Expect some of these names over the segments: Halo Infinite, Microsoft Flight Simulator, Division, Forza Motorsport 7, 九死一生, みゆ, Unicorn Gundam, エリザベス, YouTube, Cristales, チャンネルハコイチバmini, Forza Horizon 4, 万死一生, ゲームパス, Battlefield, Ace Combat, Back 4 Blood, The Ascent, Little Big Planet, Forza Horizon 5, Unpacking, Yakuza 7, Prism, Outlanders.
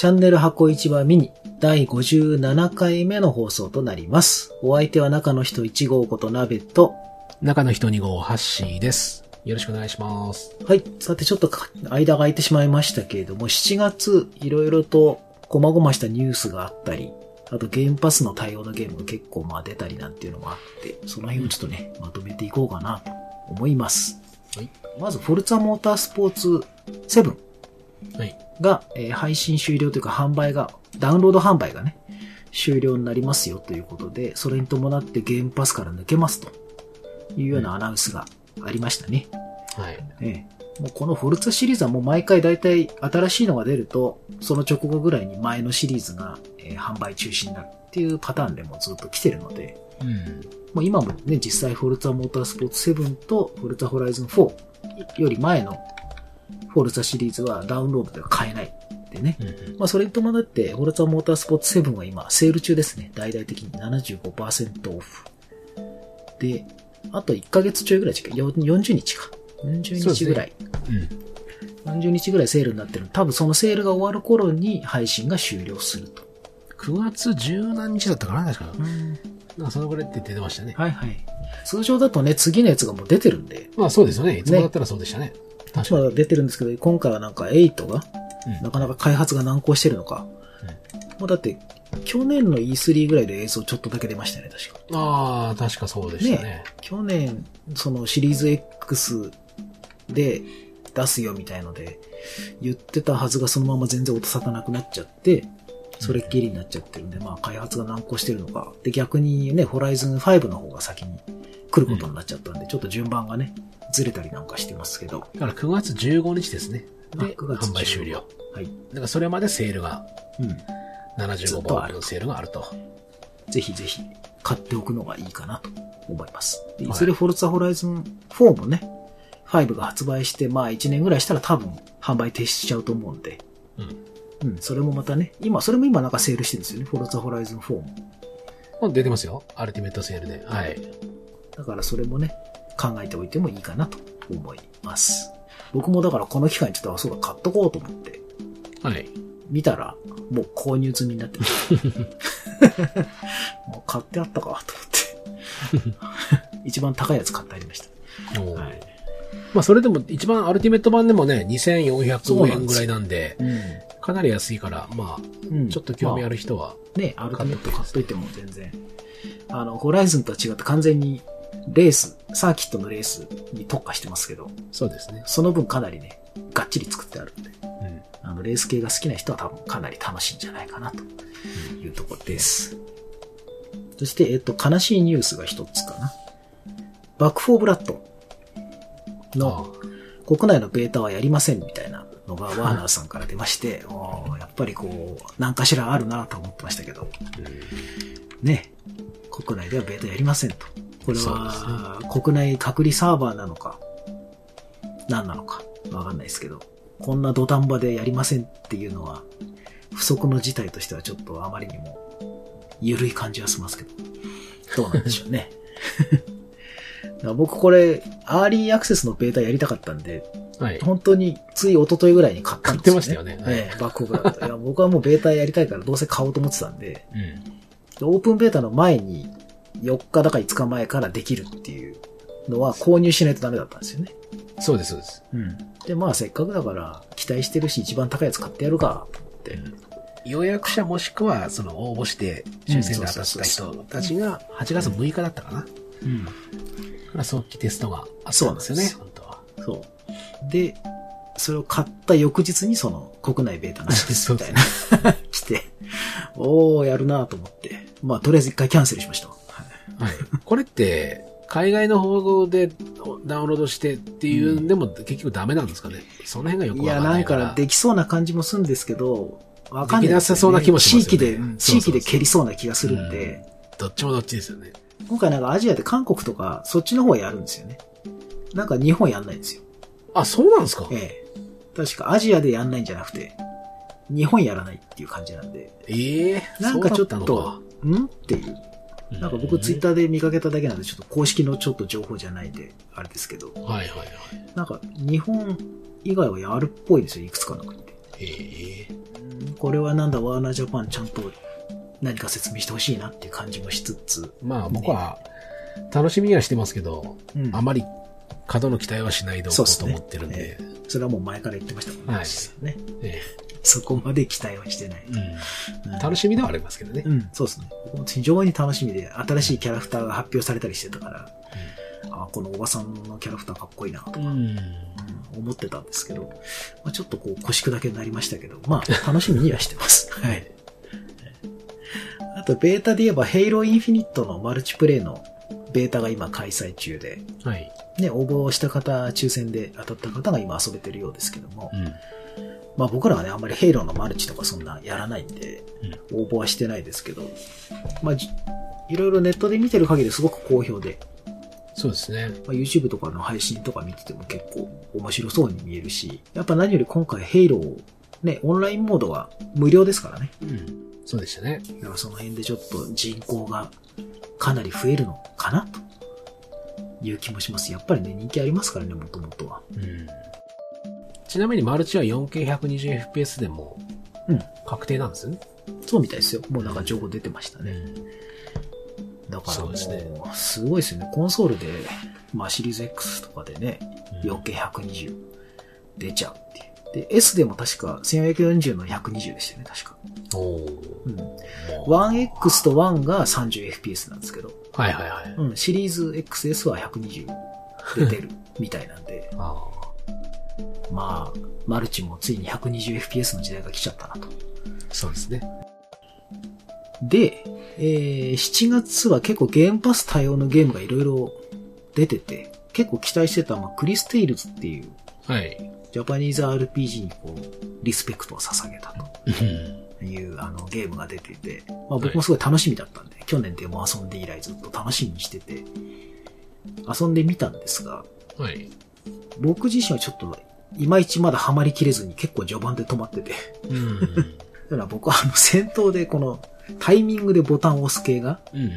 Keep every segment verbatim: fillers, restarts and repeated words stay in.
チャンネル箱市場ミニだいごじゅうななかいめの放送となります。お相手は中の人いち号こと鍋と中の人に号ハッシーです。よろしくお願いします。はい。さてちょっと間が空いてしまいましたけれども、しちがついろいろと細々したニュースがあったり、あとゲームパスの対応のゲームが結構まあ出たりなんていうのもあって、その辺をちょっとね、うん、まとめていこうかなと思います。はい。まずフォルツァモータースポーツセブンが、はいえー、配信終了というか販売が、ダウンロード販売がね、終了になりますよということで、それに伴ってゲームパスから抜けますというようなアナウンスがありましたね。はい。ええ、もうこのフォルツァシリーズはもう毎回だいたい新しいのが出ると、その直後ぐらいに前のシリーズが、えー、販売中止になるっていうパターンでもずっと来てるので、うん、もう今もね、実際フォルツァモータースポーツセブンとフォルツァホライズンフォーより前のフォルツァシリーズはダウンロードでは買えないでね、うんまあ、それに伴ってフォルツァモータースポーツセブンは今セール中ですね。大々的に ななじゅうごパーセント オフで、あといっかげつちょいぐらい近い、よんじゅうにちかよんじゅうにちぐらい、ねうん、よんじゅうにちぐらいセールになってるの。多分そのセールが終わる頃に配信が終了すると。くがつじゅうなんにちだったかな、確か、うん、なんかそのぐらいって出てましたね。はいはい。通常だとね、次のやつがもう出てるんで、まあそうですよね、いつもだったらそうでしたね。確かに、まあ、出てるんですけど、今回はなんかはちが、うん、なかなか開発が難航してるのか、うん、もうだって去年の イースリー ぐらいで映像ちょっとだけ出ましたね、確か。ああ、確かそうでしたね。ね、去年そのシリーズ X で出すよみたいので言ってたはずが、そのまま全然音沙汰なくなっちゃって、それっきりになっちゃってるんで、うん、まあ開発が難航してるのか。で、逆にね、ホライズンファイブの方が先に来ることになっちゃったんで、うん、ちょっと順番がね、ずれたりなんかしてますけど。だからくがつじゅうごにちですね。で、販売終了。はい。だからそれまでセールが、うん。ななじゅうごパーセント のセールがあると。ぜひぜひ買っておくのがいいかなと思います。で、いずれフォルツァホライズンフォーもね、ファイブが発売して、まあいちねんぐらいしたら多分販売停止しちゃうと思うんで。うん。うん、それもまたね、今、それも今なんかセールしてるんですよね、フォルツァホライズンフォーも。もう出てますよ、アルティメットセールで。はい。だからそれもね、考えておいてもいいかなと思います。僕もだからこの機会にちょっと、あ、そうだ、買っとこうと思って。はい。見たら、もう購入済みになってた。もう買ってあったか、と思って。一番高いやつ買ってありました。はい、まあ、それでも一番アルティメット版でもね、にせんよんひゃくえんぐらいなんで、そうなんですよ。うん、かなり安いから、まあ、うん、ちょっと興味ある人は、まあ。ね、アルティメット買っといても全然。あの、ホライズンとは違って完全に、レース、サーキットのレースに特化してますけど、そうですね。その分かなりね、がっちり作ってあるんで、うん、あのレース系が好きな人は多分かなり楽しいんじゃないかなというところです。うん、そして、えっと、悲しいニュースが一つかな。バックフォーブラッドの国内のベータはやりませんみたいなのがワーナーさんから出まして、おやっぱりこう、何かしらあるなと思ってましたけど、ね、国内ではベータやりませんと。これは国内隔離サーバーなのか何なのかわかんないですけど、こんな土壇場でやりませんっていうのは不測の事態としてはちょっとあまりにも緩い感じはしますけど、どうなんでしょうね。僕これアーリーアクセスのベータやりたかったんで、はい、本当につい一昨日ぐらいに買ったんですよ、ね、買ってましたよね、はい、バックオブだった。いや、僕はもうベータやりたいからどうせ買おうと思ってたんで、うん、でオープンベータの前によっかだかいつかまえからできるっていうのは購入しないとダメだったんですよね。そうです、そうです。うん。で、まあせっかくだから期待してるし一番高いやつ買ってやるかと思って。うん、予約者もしくはその応募して抽選で当たった人たちがはちがつむいかだったかな。うん。うん、早期テストがあったんですよね。そうなんです。本当は。そう。で、それを買った翌日にその国内ベータなしですみたいな来て、おーやるなと思って。まあとりあえず一回キャンセルしました。はい、これって海外の方でダウンロードしてっていうんでも結局ダメなんですかね、うん、その辺がよくわからないから。いや、なんかできそうな感じもするんですけど、わかんない、ね。できなさそうな気もしますよね。地域で、うん、地域で蹴りそうな気がするんで、うん。どっちもどっちですよね。今回なんかアジアで韓国とかそっちの方やるんですよね。なんか日本やんないんですよ。あ、そうなんですか？ええ。確かアジアでやんないんじゃなくて、日本やらないっていう感じなんで。ええー、なんかちょっと、んっていう。なんか僕ツイッターで見かけただけなんで、ちょっと公式のちょっと情報じゃないんで、あれですけど。はいはいはい。なんか日本以外はやるっぽいですよ、いくつかの国で。へえ。これはなんだワーナージャパンちゃんと何か説明してほしいなっていう感じもしつつ、まあ僕は楽しみにはしてますけど、ね、あまり過度の期待はしないでおこうと思ってるん で, そ, で、ねえー、それはもう前から言ってましたもんね、はいねえー、そこまで期待はしてない、うんうん、楽しみではありますけどね、うん、そうですね、非常に楽しみで新しいキャラクターが発表されたりしてたから、うん、あこのおばさんのキャラクターかっこいいなとか、うんうん、思ってたんですけど、まあ、ちょっとこう腰砕けになりましたけど、まあ楽しみにはしてますはい。あとベータで言えば Halo Infinite のマルチプレイのベータが今開催中で、はいね、応募した方、抽選で当たった方が今遊べてるようですけども、うんまあ、僕らはねあんまり Halo のマルチとかそんなやらないんで、うん、応募はしてないですけど、まあ、いろいろネットで見てる限りすごく好評で、そうですね、まあ、YouTube とかの配信とか見てても結構面白そうに見えるし、やっぱ何より今回 Halo ねオンラインモードは無料ですからね、うんそうでしたね。だからその辺でちょっと人口がかなり増えるのかなという気もします。やっぱりね人気ありますからねもともとは、うん。ちなみにマルチは よんケーひゃくにじゅうエフピーエス でも確定なんですよね、うん。そうみたいですよ。もうなんか情報出てましたね。うん、だからもうそうですね。すごいですよね。コンソールでまあシリーズ X とかでね よんケーひゃくにじゅう 出ちゃうっていう。で S でも確かせんよんひゃくよんじゅうのひゃくにじゅうでしたよね確か。おうん、ワンエックス とワンが さんじゅうエフピーエス なんですけど、はいはいはい、うん、シリーズ エックスエス はひゃくにじゅう出てるみたいなんであまあマルチもついに ひゃくにじゅうエフピーエス の時代が来ちゃったなと。そうですね。で、えー、しちがつは結構ゲームパス対応のゲームがいろいろ出てて結構期待してた、まあ、クリステイルズっていう、はい、ジャパニーズ アールピージー にこうリスペクトを捧げたというあのゲームが出てて、まあ、僕もすごい楽しみだったんで、はい、去年でも遊んで以来ずっと楽しみにしてて遊んでみたんですが、はい、僕自身はちょっといまいちまだハマりきれずに結構序盤で止まってて、うん、だから僕はあの戦闘でこのタイミングでボタンを押す系が、うん、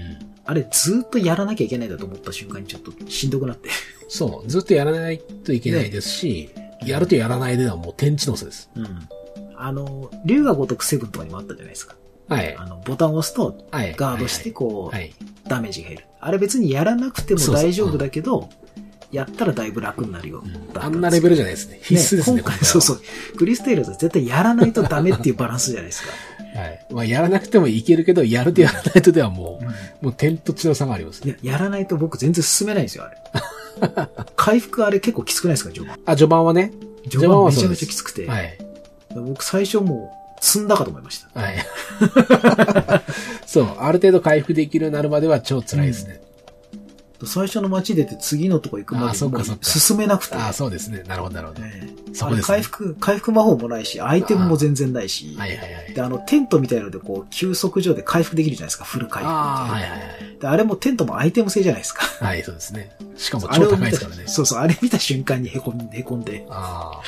あれずっとやらなきゃいけないだと思った瞬間にちょっとしんどくなってそうずっとやらないといけないですし、ね、やるとやらないではもう天地の差です、うんあの、龍が如くセブンとかにもあったじゃないですか。はい。あの、ボタンを押すと、ガードして、こう、はいはいはい、ダメージが減る。あれ別にやらなくても大丈夫だけど、そうそううん、やったらだいぶ楽になるよ、うん。あんなレベルじゃないですね。必須ですね。ね今回そうそう。クリステイルズは絶対やらないとダメっていうバランスじゃないですか。はい。まあ、やらなくてもいけるけど、やるとやらないとではもう、うん、もう天と地の差がありますね。いや、やらないと僕全然進めないんですよ、あれ。回復あれ結構きつくないですか、序盤。あ、序盤はね。序盤はめちゃめちゃきつくて。はい。僕最初もう積んだかと思いました。はい。そう、ある程度回復できるようになるまでは超辛いですね。うん、最初の街出て次のとこ行くまで進めなくて。ああ、そうですね。なるほど、なるほど。ね、そこです、ね。回復、回復魔法もないし、アイテムも全然ないし。はいはいはい。で、あの、テントみたいのでこう、休息所で回復できるじゃないですか、フル回復みたいな。ああ、はいはいはい。で、あれもテントもアイテム製じゃないですか。はい、そうですね。しかも超高いですからね。そうそう、あれ見た瞬間にへこんで、へこんで。ああ。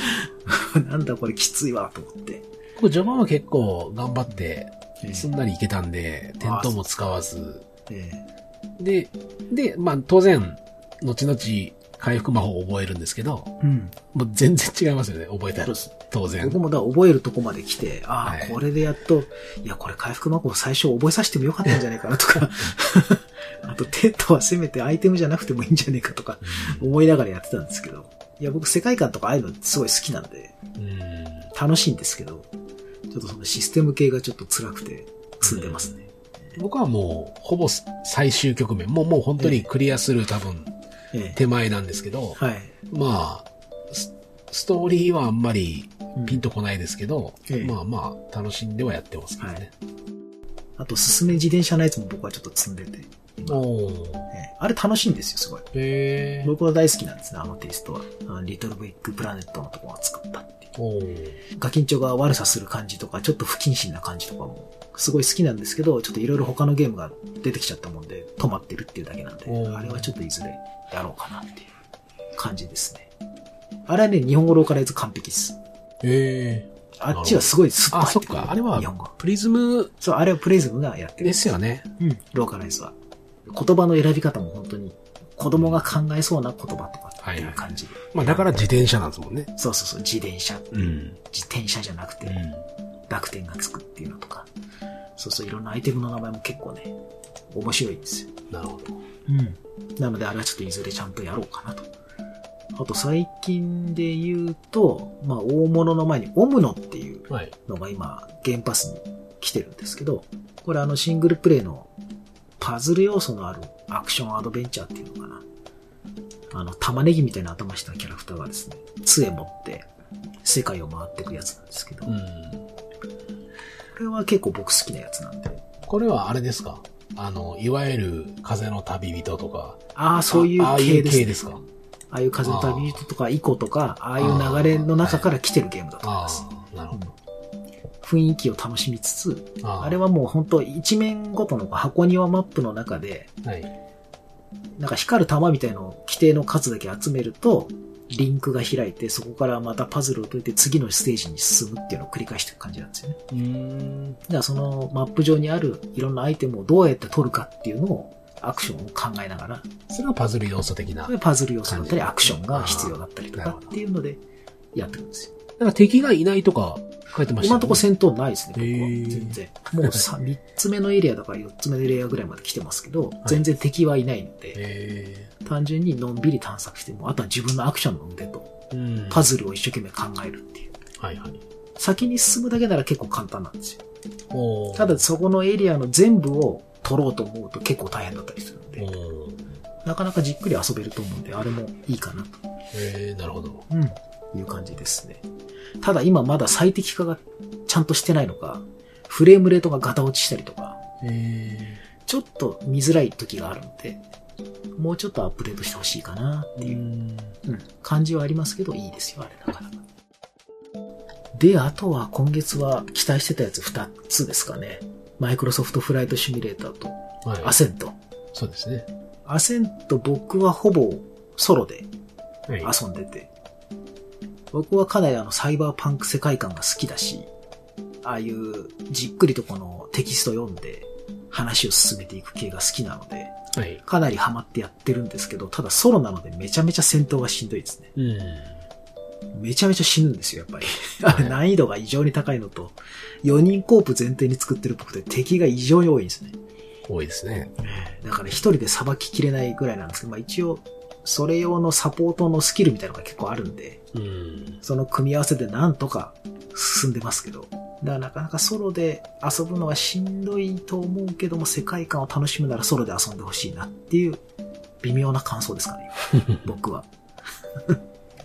なんだこれきついわと思って。これ序盤は結構頑張って、すんなりいけたんで、えー、テントも使わず。えー、で、で、まあ当然、後々回復魔法を覚えるんですけど、うん、もう全然違いますよね、覚えたら。当然。僕もだ覚えるとこまで来て、ああ、はい、これでやっと、いや、これ回復魔法最初覚えさせてもよかったんじゃないかなとか、あとテントはせめてアイテムじゃなくてもいいんじゃないかとか、思いながらやってたんですけど。いや、僕世界観とかああいうのすごい好きなんで、うん楽しいんですけど、ちょっとそのシステム系がちょっと辛くて、積んでますね。僕はもう、ほぼ最終局面、もうもう本当にクリアする多分、手前なんですけど、ええはい、まあス、ストーリーはあんまりピンとこないですけど、うんええ、まあまあ、楽しんではやってますけどね。はい、あと、すすめ自転車のやつも僕はちょっと積んでて。おね、あれ楽しいんですよ、すごい。へ僕は大好きなんですね、あのテイストは。あリトルビッグプラネットのところを作ったっていう。おガキンチョが悪さする感じとか、ちょっと不謹慎な感じとかも、すごい好きなんですけど、ちょっといろいろ他のゲームが出てきちゃったもんで、止まってるっていうだけなんで、あれはちょっといずれやろうかなっていう感じですね。あれはね、日本語ローカライズ完璧です。へーあっちはすごいスッと入ってくる。あ、そっか、あれはプリズム。そう、あれはプリズムがやってる。ですよね。うん、ローカライズは。言葉の選び方も本当に子供が考えそうな言葉とかっていう感じで、はいはい、まあだから自転車なんですもんね。そうそうそう自転車、うん、自転車じゃなくて、うん、濁点がつくっていうのとか、そうそういろんなアイテムの名前も結構ね面白いんですよ。なるほど。うん。なのであれはちょっといずれちゃんとやろうかなと。あと最近で言うと、まあ大物の前にオムノっていうのが今ゲームパスに来てるんですけど、これあのシングルプレイのパズル要素のあるアクションアドベンチャーっていうのかな。あの玉ねぎみたいな頭したキャラクターがですね、杖持って世界を回っていくやつなんですけど、うん、これは結構僕好きなやつなんで。これはあれですか、あのいわゆる風の旅人とか、ああそういう系ですね。ああいう系ですか。ああいう風の旅人とかイコとか、ああいう流れの中から来てるゲームだと思います。ああ、なるほど。雰囲気を楽しみつつ、あ, あれはもう本当一面ごとの箱庭マップの中で、はい、なんか光る玉みたいのを規定の数だけ集めるとリンクが開いて、そこからまたパズルを解いて次のステージに進むっていうのを繰り返していく感じなんですよね。うーん。だからそのマップ上にあるいろんなアイテムをどうやって取るかっていうのをアクションを考えながら、それはパズル要素的な、パズル要素だったりアクションが必要だったりとかっていうのでやっていくんですよ。だから敵がいないとか書いてましたね。今のところ戦闘ないですね、ここは。全然。もうさ、みっつめのエリアだからよっつめのエリアぐらいまで来てますけど、全然敵はいないので、えー、単純にのんびり探索しても、あとは自分のアクションの腕と、うん、パズルを一生懸命考えるっていう。はいはい。先に進むだけなら結構簡単なんですよ。おー。ただそこのエリアの全部を取ろうと思うと結構大変だったりするので、おー。なかなかじっくり遊べると思うんで、あれもいいかなと。へー、なるほど。うん。いう感じですね。ただ今まだ最適化がちゃんとしてないのか、フレームレートがガタ落ちしたりとか、ちょっと見づらい時があるので、もうちょっとアップデートしてほしいかなっていう、うん、感じはありますけど、いいですよ、あれなかなか。で、あとは今月は期待してたやつふたつですかね。マイクロソフトフライトシミュレーターと、はい、アセント。そうですね。アセント僕はほぼソロで遊んでて、はい、僕はかなりあのサイバーパンク世界観が好きだし、ああいうじっくりとこのテキスト読んで話を進めていく系が好きなので、はい、かなりハマってやってるんですけど、ただソロなのでめちゃめちゃ戦闘がしんどいですね。うん、めちゃめちゃ死ぬんですよ、やっぱり。あれ難易度が異常に高いのと、よにんコープ前提に作ってる僕で敵が異常に多いんですね。多いですね。だから一人でさばききれないぐらいなんですけど、まあ一応、それ用のサポートのスキルみたいなのが結構あるんで、うん、その組み合わせでなんとか進んでますけど、だからなかなかソロで遊ぶのはしんどいと思うけども、世界観を楽しむならソロで遊んでほしいなっていう微妙な感想ですかね、僕は。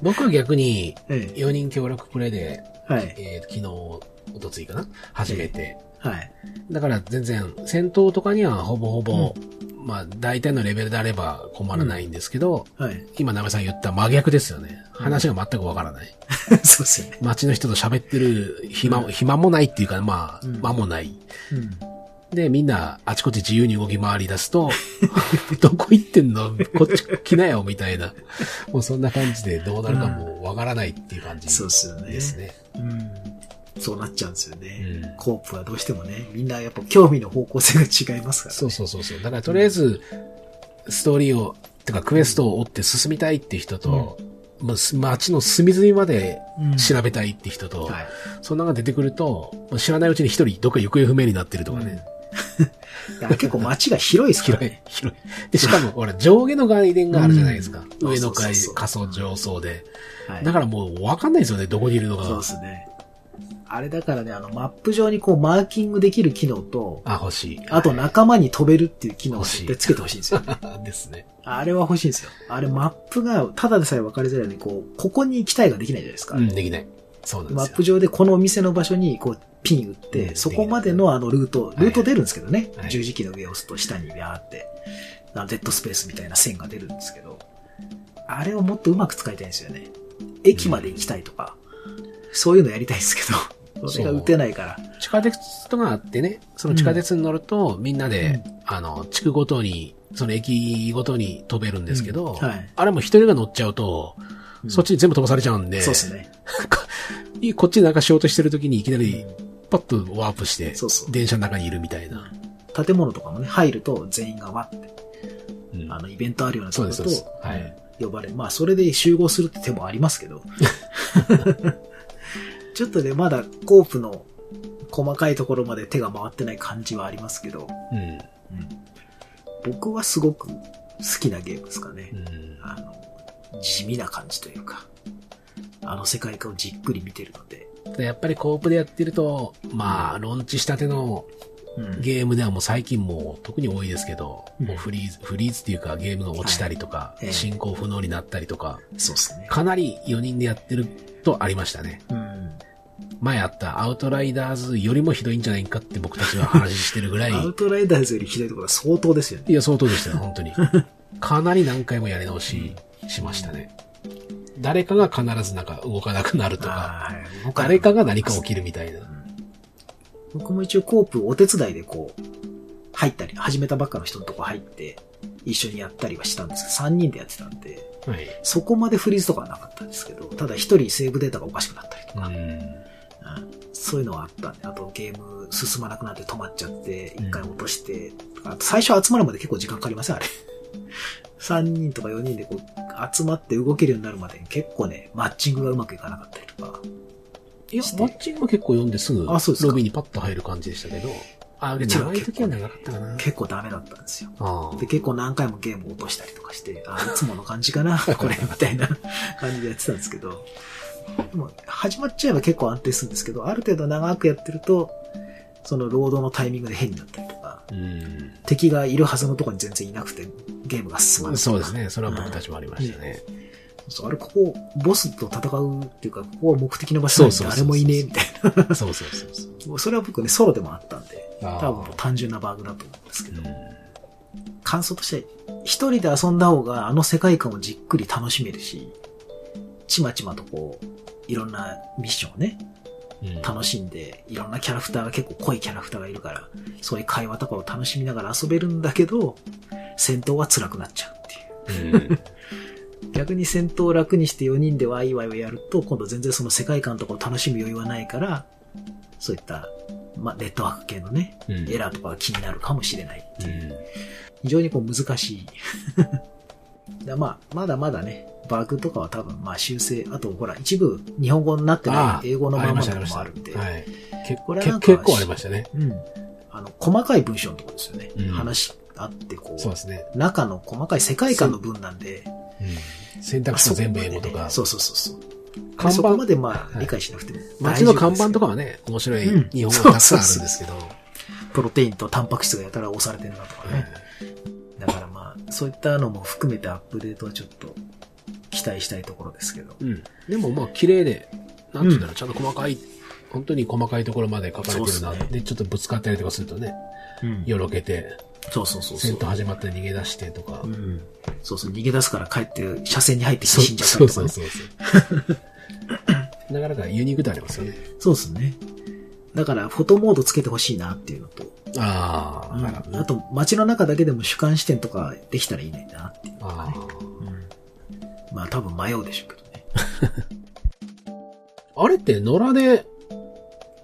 僕は逆によにん協力プレイで、はいえー、昨日、おとついかな始めて、えーはい、だから全然戦闘とかにはほぼほぼ、うんまあ、大体のレベルであれば困らないんですけど、うんはい、今、なべさん言った真逆ですよね。話が全くわからない。うん、そうですよね。街の人と喋ってる暇、うん、暇もないっていうか、まあ、うん、間もない、うん。で、みんな、あちこち自由に動き回り出すと、どこ行ってんのこっち来なよみたいな。もうそんな感じで、どうなるかもわからないっていう感じですね。うん、そうですよね。うんそうなっちゃうんですよね、うん。コープはどうしてもね、みんなやっぱ興味の方向性が違いますから、ね。そうそうそうそう。だからとりあえず、ストーリーを、てかクエストを追って進みたいって人と、うん、まあ、街の隅々まで調べたいって人と、うんはい、そんなのが出てくると、知らないうちに一人どっか行方不明になってるとかね。うん、結構街が広いですからね。広い、広い。で、しかも、ほら、上下の概念があるじゃないですか。うん、上の階、下層、上層で、はい。だからもう分かんないですよね、どこにいるのか。そうですね。あれだからね、あの、マップ上にこう、マーキングできる機能と、あ、欲しい。あと、仲間に飛べるっていう機能を絶対つけてほしいんですよ、ね。ですね。あれは欲しいんですよ。あれ、マップが、ただでさえ分かりづらいのに、こう、ここに行きたいができないじゃないですか。うん、できない。そうなんですよ。マップ上でこのお店の場所に、こう、ピン打って、うん、そこまでのあの、ルート、ルート出るんですけどね。はい、十字キーの上を押すと、下にビャーって、デッドスペースみたいな線が出るんですけど、あれをもっとうまく使いたいんですよね。駅まで行きたいとか、うん、そういうのやりたいんですけど、それが打てないから。地下鉄とかあってね、その地下鉄に乗ると、みんなで、うん、あの、地区ごとに、その駅ごとに飛べるんですけど、うんはい、あれも一人が乗っちゃうと、うん、そっちに全部飛ばされちゃうんで、そうですね。こっちなんかしようとしてるときにいきなり、パッとワープして、電車の中にいるみたいな。そうそう建物とかもね、入ると全員がわって、うん、あの、イベントあるようなところと、はい、呼ばれる。まあ、それで集合するって手もありますけど。ちょっとね、まだコープの細かいところまで手が回ってない感じはありますけど、うんうん、僕はすごく好きなゲームですかね、うん、あの地味な感じというか、あの世界観をじっくり見てるので、やっぱりコープでやってると、まあ、ロンチしたてのゲームではもう最近もう特に多いですけど、うん、もうフリーズ、フリーズっていうかゲームが落ちたりとか、はい、進行不能になったりとか、えー、そうですね。かなりよにんでやってるとありましたね。うん、前あったアウトライダーズよりもひどいんじゃないかって僕たちは話してるぐらい。アウトライダーズよりひどいところは相当ですよね。いや、相当でしたよ、本当に。かなり何回もやり直ししましたね。誰かが必ずなんか動かなくなるとか、誰かが何か起きるみたいな。僕も一応コープお手伝いでこう、入ったり、始めたばっかの人のとこ入って、一緒にやったりはしたんですけど、さんにんでやってたんで、はい、そこまでフリーズとかはなかったんですけど、ただひとりセーブデータがおかしくなったりとか、うんうん、そういうのはあったんで、あとゲーム進まなくなって止まっちゃって、いっかい落として、うん、最初集まるまで結構時間かかりません、あれ。さんにんとかよにんでこう集まって動けるようになるまで結構ね、マッチングがうまくいかなかったりとか。いや、マッチングは結構読んですぐ、ロビーにパッと入る感じでしたけど、あ、でも長い時は長かったかな。結構ダメだったんですよ。あで、結構何回もゲームを落としたりとかして、あ、いつもの感じかな、これ、みたいな感じでやってたんですけど、でも始まっちゃえば結構安定するんですけど、ある程度長くやってると、そのロードのタイミングで変になったりとか、うん、敵がいるはずのところに全然いなくて、ゲームが進まない。そうですね。それは僕たちもありましたね。うん、ね、そう、あれ、ここ、ボスと戦うっていうか、ここは目的の場所なんで誰もいねえみたいな。そうそうそうそう。それは僕ね、ソロでもあったんで、多分単純なバグだと思うんですけど、感想として、一人で遊んだ方があの世界観をじっくり楽しめるし、ちまちまとこう、いろんなミッションをね、うん、楽しんで、いろんなキャラクターが結構濃いキャラクターがいるから、そういう会話とかを楽しみながら遊べるんだけど、戦闘は辛くなっちゃうっていう。うん逆に戦闘を楽にしてよにんでワイワイをやると、今度全然その世界観とかを楽しむ余裕はないから、そういった、まあ、ネットワーク系のね、うん、エラーとかが気になるかもしれないっていう。うん、非常にこう難しい。だまあ、まだまだね、バグとかは多分、まあ修正、あとほら、一部日本語になってない英語のままとかもあるんで、はい、結構ありましたね。うん。あの、細かい文章のところですよね。うん、話あって、こう、そうですね、中の細かい世界観の文なんで、うん、選択肢全部英語とか、ね、そうそうそうそう。看板そこまでまあ理解しなくても、街の看板とかはね、面白い日本語がたくさんあるんですけど、うん、そうそうそうプロテインとタンパク質がやたら押されてるなとかね、うん。だからまあそういったのも含めてアップデートはちょっと期待したいところですけど。うん、でもまあ綺麗で、なんていうんだろう、ちゃんと細かい、うん、本当に細かいところまで書かれてるなって、で、ね、ちょっとぶつかったりとかするとね、うん、よろけて。そうそうそう。戦闘始まって逃げ出してとか。うん。そうそう。逃げ出すから帰って、車線に入って死んじゃったりとか、ね。そうそうそうそう。なかなかユニークでありますよね。そうですね。だから、フォトモードつけてほしいなっていうのと。ああ、うん、なるほど、ね。あと、街の中だけでも主観視点とかできたらいいねんなっていうのがね。あ、うん、まあ、多分迷うでしょうけどね。あれって、野良で、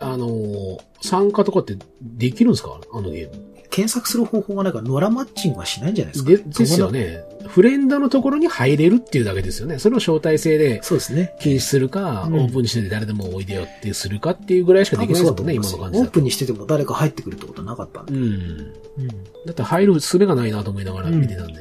あのー、参加とかってできるんですか、あのゲーム。検索する方法がないから、ノラマッチングはしないんじゃないですか、ね、で, ですよね。フレンドのところに入れるっていうだけですよね。それを招待制で禁止するか、うね、うん、オープンにしてて誰でもおいでよってするかっていうぐらいしかできないですもんね、今の感じだと。オープンにしてても誰か入ってくるってことはなかったんで。うん。うん、だって入る術がないなと思いながら見てたんで。うん、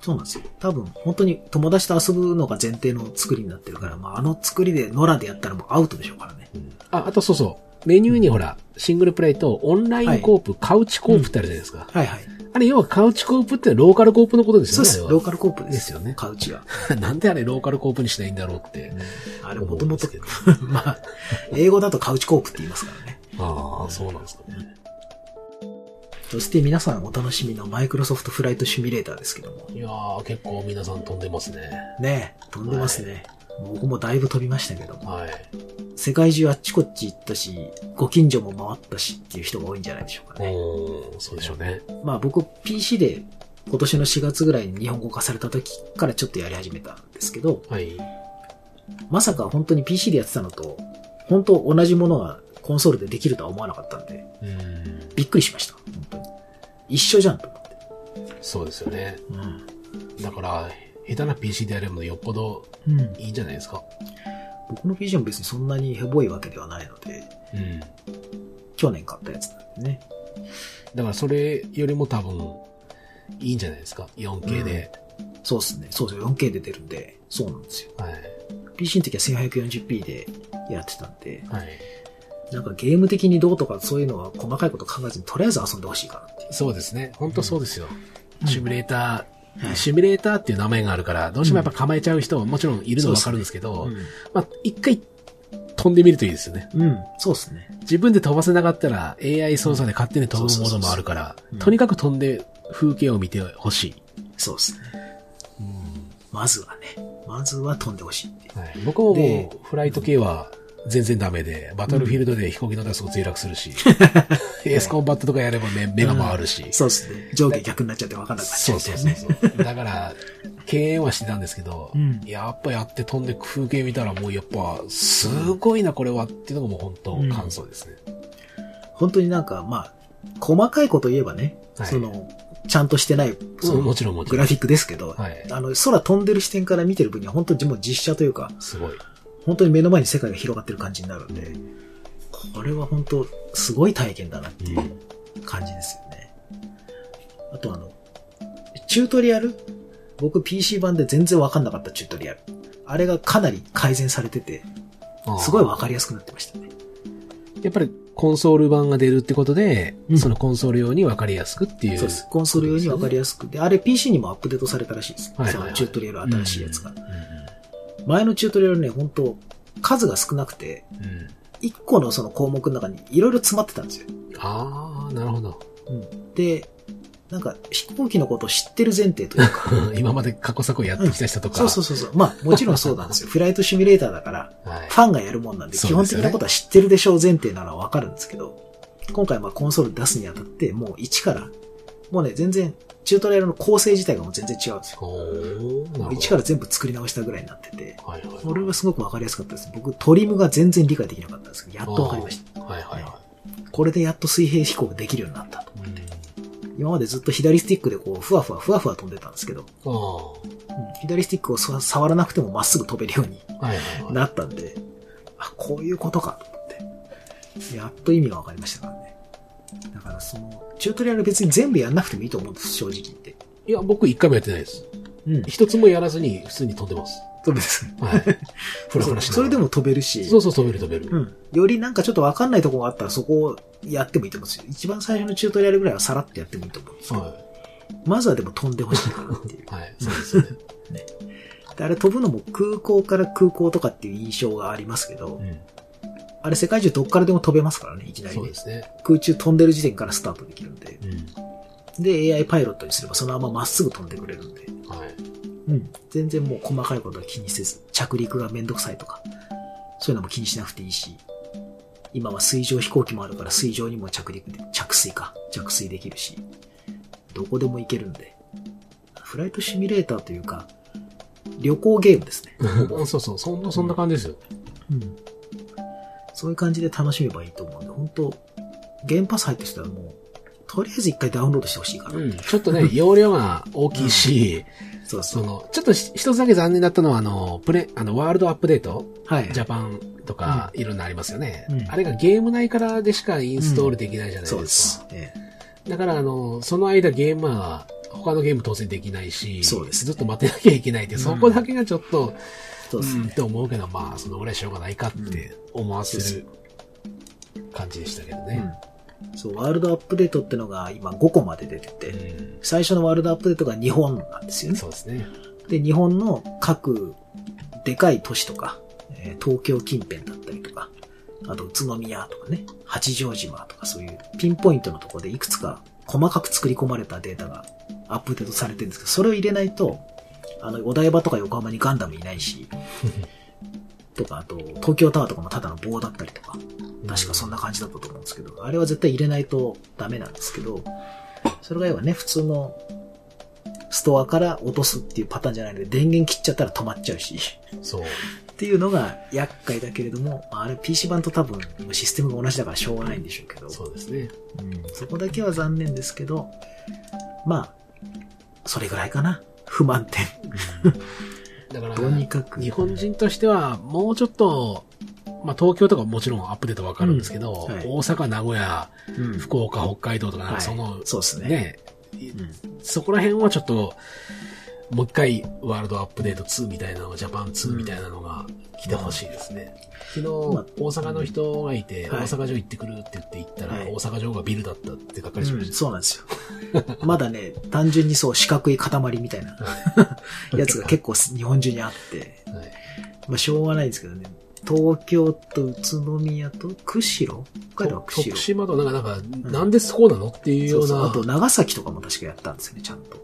そうなんですよ。多分、本当に友達と遊ぶのが前提の作りになってるから、まあ、あの作りでノラでやったらもうアウトでしょうからね。うん、あ、あとそうそう。メニューにほら、うん、シングルプレイとオンラインコープ、はい、カウチコープってあるじゃないですか。うん、はいはい。あれ、要はカウチコープってローカルコープのことですよね。そうです。ローカルコープです。ですよね。カウチは。なんであれローカルコープにしないんだろうって。うん、あれもともと、まあ、英語だとカウチコープって言いますからね。ああ、そうなんですかね。そして皆さんお楽しみのマイクロソフトフライトシミュレーターですけども。いやー、結構皆さん飛んでますね。ねえ、飛んでますね。はい、僕もだいぶ飛びましたけども、はい、世界中あっちこっち行ったし、ご近所も回ったしっていう人が多いんじゃないでしょうかね。そうでしょうね。まあ僕 ピーシー で今年のしがつぐらいに日本語化された時からちょっとやり始めたんですけど、はい、まさか本当に ピーシー でやってたのと本当同じものがコンソールでできるとは思わなかったんで、うん、びっくりしました。本当に一緒じゃんと思って。そうですよね。うん、だから。下手な ピーシー でやればよっぽどいいんじゃないですか、うん、僕の ピーシー も別にそんなにヘボいわけではないので、うん、去年買ったやつなんでね。だからそれよりも多分いいんじゃないですか よんケー で、うん、そうっすね。そうですよ よんケー で出るんで。そうなんですよ、はい、ピーシー の時は せんはっぴゃくよんじゅうピー でやってたんで、はい、なんかゲーム的にどうとかそういうのは細かいこと考えずにとりあえず遊んでほしいかなっていう。そうですね、本当そうですよ、うん、シミュレーター、はい、シミュレーターっていう名前があるからどうしてもやっぱ構えちゃう人ももちろんいるのはわかるんですけど、うん、まあ一回飛んでみるといいですよね。うん、そうですね。自分で飛ばせなかったら エーアイ 操作で勝手に飛ぶものもあるから、とにかく飛んで風景を見てほしい。そうですね、うん。まずはね、まずは飛んでほしいっていう、はい。僕ももうフライト系は全然ダメで、バトルフィールドで飛行機のダスを墜落するし、エースコンバットとかやれば目、目が回るし、うん。そうですね。上下逆になっちゃって分かんなくなっちゃう、ね。そうそうそうそう。だから、敬遠はしてたんですけど、うん、やっぱやって飛んで風景見たらもうやっぱ、すごいなこれはっていうのがもう本当感想ですね。うん、本当になんか、まあ、細かいこと言えばね、はい、その、ちゃんとしてない、その、もちろんもちろん。グラフィックですけど、はい、あの、空飛んでる視点から見てる分には本当にもう実写というか、すごい。本当に目の前に世界が広がってる感じになるんで、これは本当すごい体験だなっていう感じですよね。あとあのチュートリアル、僕 ピーシー 版で全然わかんなかったチュートリアル、あれがかなり改善されててすごいわかりやすくなってましたね。やっぱりコンソール版が出るってことで、うん、そのコンソール用にわかりやすくっていう。そうです。コンソール用にわかりやすくで、あれ ピーシー にもアップデートされたらしいです。はいはいはい、そのチュートリアル新しいやつが。うんうんうん、前のチュートリアルね、本当数が少なくて、うん、いっこのその項目の中にいろいろ詰まってたんですよ。ああ、なるほど、うん。で、なんか飛行機のことを知ってる前提というか、今まで過去作をやってきた人とか、うん、そうそうそうそう。まあもちろんそうなんですよ。フライトシミュレーターだから、はい、ファンがやるもんなんで、基本的なことは知ってるでしょう前提なのはわかるんですけど、今回まあコンソール出すにあたってもう一から、もうね全然。チュートリアルの構成自体がもう全然違うんですよ。一から全部作り直したぐらいになってて、はいはいはい、これはすごくわかりやすかったです。僕トリムが全然理解できなかったんですけど、やっとわかりました、はいはいはい。これでやっと水平飛行ができるようになったと思って。うん、今までずっと左スティックでこうふわふわふわふわ飛んでたんですけど、あ、うん、左スティックを触らなくてもまっすぐ飛べるようになったんで、はいはいはい、あ、こういうことかと思って、やっと意味がわかりましたからね。だからそのチュートリアル別に全部やんなくてもいいと思うんです、正直言って。いや、僕一回もやってないです。うん。一つもやらずに普通に飛んでます。飛べます。はい。ふらふらして。それでも飛べるし。そうそう、飛べる飛べる。うん。よりなんかちょっとわかんないところがあったらそこをやってもいいと思うんですよ。一番最初のチュートリアルぐらいはさらっとやってもいいと思うんですよ。はい。まずはでも飛んでほしいかなっていう。はい。そうですよね。ね。で、あれ飛ぶのも空港から空港とかっていう印象がありますけど、うん。あれ世界中どっからでも飛べますからね、いきなり、ね。そうですね。空中飛んでる時点からスタートできるんで。うん、で、エーアイ パイロットにすればそのまままっすぐ飛んでくれるんで。はい。うん。全然もう細かいことは気にせず、着陸がめんどくさいとか、そういうのも気にしなくていいし、今は水上飛行機もあるから水上にも着陸で、着水か。着水できるし、どこでも行けるんで。フライトシミュレーターというか、旅行ゲームですね。そうそう、そんな、そんな感じですよ。うん。うんそういう感じで楽しめばいいと思うんで、本当ゲームパス入ってきたらもうとりあえず一回ダウンロードしてほしいから、うん、ちょっとね容量が大きいし、うん、そうそうそのちょっと一つだけ残念だったのはあのプレあのワールドアップデート、はい、ジャパンとかいろんなありますよね、うん、あれがゲーム内からでしかインストールできないじゃないですか、うんそうですね、だからあのその間ゲームは他のゲーム当然できないしそうです、ね、ずっと待ってなきゃいけないって、うん、そこだけがちょっとそうですね、うんって思うけど、まあ、そのぐらいしょうがないかって思わせる感じでしたけどね、うん、そうワールドアップデートってのが今ごこまで出てて、うん、最初のワールドアップデートが日本なんですよね。そうですね。で、日本の各でかい都市とか、えー、東京近辺だったりとか、あと宇都宮とかね、八丈島とかそういうピンポイントのところでいくつか細かく作り込まれたデータがアップデートされてるんですけど、それを入れないとあのお台場とか横浜にガンダムいないしとかあと東京タワーとかもただの棒だったりとか確かそんな感じだったと思うんですけど、あれは絶対入れないとダメなんですけど、それが要はね普通のストアから落とすっていうパターンじゃないので電源切っちゃったら止まっちゃうしそうっていうのが厄介だけれども、あれ ピーシー 版と多分システムが同じだからしょうがないんでしょうけど、そうですね、うん、そこだけは残念ですけど、まあそれぐらいかな不満点だからとにかく日本人としてはもうちょっとまあ、東京とか も, もちろんアップデートわかるんですけど、うんはい、大阪、名古屋、うん、福岡、北海道とか、なんかその、はい、そうですね。ねうん、そこら辺はちょっと、もう一回ワールドアップデートツーみたいなのが、ジャパンツーみたいなのが来てほしいですね。うん、昨日、大阪の人がいて、うんはい、大阪城行ってくるって言って行ったら、はい、大阪城がビルだったって書かれてました、うん。そうなんですよ。まだね、単純にそう四角い塊みたいなやつが結構日本中にあって、はい、まあしょうがないですけどね。東京と宇都宮と釧路北海道は釧路。徳島となんか、なんか、なんでそうなのっていうような、うんそうそう。あと長崎とかも確かやったんですよね、ちゃんと。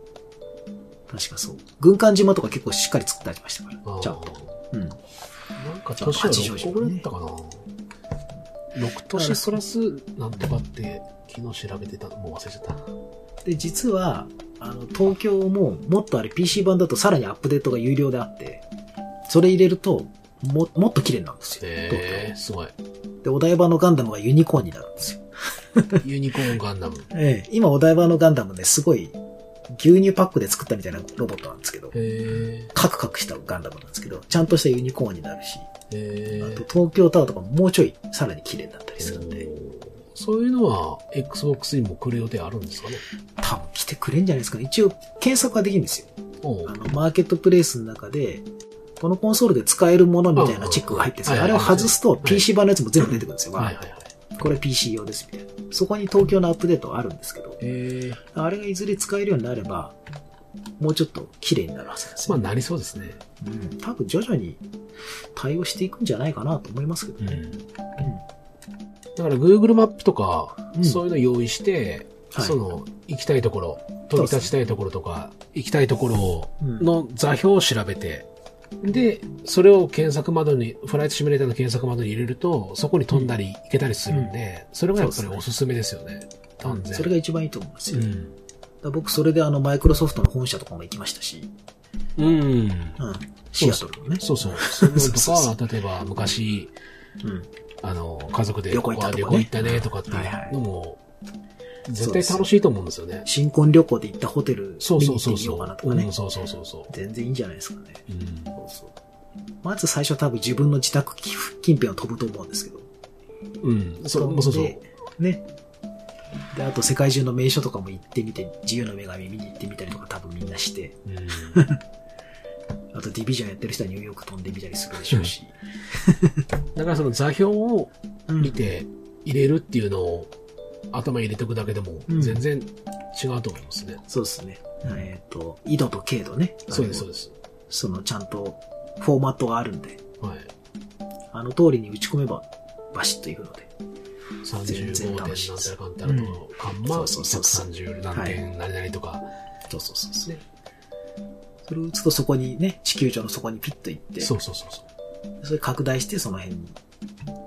確かそう。軍艦島とか結構しっかり作ってありましたから。ちゃんと。うん。なんかちゃんとはちじょうじゅうごだったかな。ろくとしプラスなんとかって昨日調べてたのも忘れちゃった。で、実は、あの、東京ももっとあれ ピーシー 版だとさらにアップデートが有料であって、それ入れると、も、もっと綺麗なんですよ。へー、すごい。で、お台場のガンダムがユニコーンになるんですよ。ユニコーンガンダム。ええ、今お台場のガンダムね、すごい、牛乳パックで作ったみたいなロボットなんですけど、へカクカクしたガンダムなんですけど、ちゃんとしたユニコーンになるし、へあと東京タワーとかももうちょいさらに綺麗になったりするんで、そういうのは エックスボックス にも来る予定あるんですかね。多分来てくれんじゃないですかね。一応検索はできるんですよ。あのマーケットプレイスの中でこのコンソールで使えるものみたいなチェックが入ってるんですよ。あれを外すと ピーシー 版のやつも全部出てくるんですよ。はいはいはい。これ ピーシー 用ですみたいな。そこに東京のアップデートはあるんですけど、えー、あれがいずれ使えるようになれば、もうちょっと綺麗になるはずですね。まあなりそうですね。うん。多分徐々に対応していくんじゃないかなと思いますけどね。うん。うん、だから Google マップとか、うん、そういうの用意して、はい、その行きたいところ、飛び立ちたいところとか、行きたいところの座標を調べて、で、それを検索窓に、フライトシミュレーターの検索窓に入れると、そこに飛んだり行けたりするんで、うん、それがやっぱりおすすめですよね。完全。それが一番いいと思うんですよ。うん、だ僕、それであの、マイクロソフトの本社とかも行きましたし。うん。うん。シアトルもね。そうそう。そういうのとか、そうそうそう例えば昔、うん、あの、家族で旅行行ったとか、ね、旅行行ったねとかっていうのも、絶対楽しいと思うんですよね。新婚旅行で行ったホテル見に行ってみようかなとかね。そうそうそうそう。全然いいんじゃないですかね。うん、そうそうまず最初多分自分の自宅近辺を飛ぶと思うんですけど。うん。そうそうそう。ね。で、あと世界中の名所とかも行ってみて、自由の女神見に行ってみたりとか多分みんなして。うん、あとディビジョンやってる人はニューヨーク飛んでみたりするでしょうし。だからその座標を見て入れるっていうのを、頭入れておくだけでも全然違うと思いますね。うん、そうですね。えっ、ー、と、緯度と経度ね。そうです、そうです。そのちゃんとフォーマットがあるんで、はい、あの通りに打ち込めばバシッといくので。さんじゅうごてんなんてかんたらとか、うん、まあ、ひゃくさんじゅうなんてんなりなりとか、はい。そうそうそうそう、ね。それを打つとそこにね、地球上のそこにピッと行って。そうそうそうそう。それ拡大してその辺に、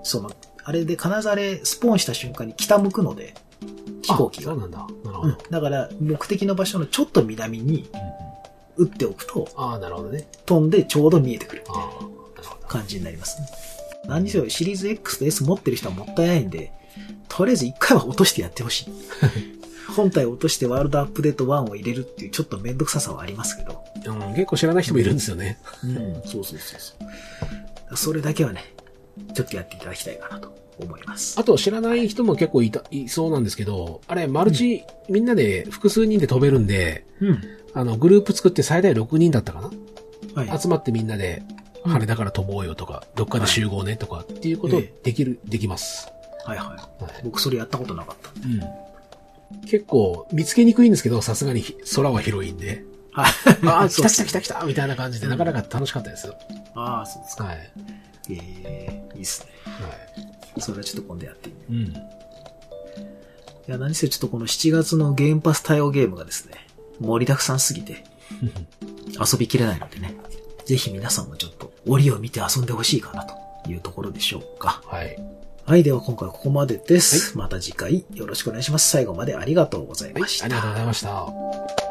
その、あれで必ずあれスポーンした瞬間に北向くので飛行機がそうなんだ。なるほど、うん、だから目的の場所のちょっと南に打っておくと、うんうん、ああなるほどね飛んでちょうど見えてくるみたいな感じになりますね。何にせよシリーズ X と S 持ってる人はもったいないんでとりあえず一回は落としてやってほしい。本体を落としてワールドアップデートワンを入れるっていうちょっとめんどくささはありますけど、うん、結構知らない人もいるんですよね。うん、うん、そうそうそうそうそれだけはねちょっとやっていただきたいかなと思います。あと知らない人も結構いた、いそうなんですけど、あれマルチ、うん、みんなで複数人で飛べるんで、うん、あのグループ作って最大ろくにんだったかな、はい、集まってみんなで羽田から飛ぼうよとか、うん、どっかで集合ねとかっていうことできる、はい、できます。はいはい、はい。僕それやったことなかったんで。うん。結構見つけにくいんですけど、さすがに空は広いんで。ああ、来た来た来た来たみたいな感じでなかなか楽しかったですよ。うん、ああ、そうですか。はい。えー、いいっすね。はい。それはちょっと今度やってみよう。うん。いや、何せちょっとこのしちがつのゲームパス対応ゲームがですね、盛りだくさんすぎて、遊びきれないのでね、ぜひ皆さんもちょっと折を見て遊んでほしいかなというところでしょうか。はい。はい、では今回はここまでです。はい、また次回よろしくお願いします。最後までありがとうございました。はい、ありがとうございました。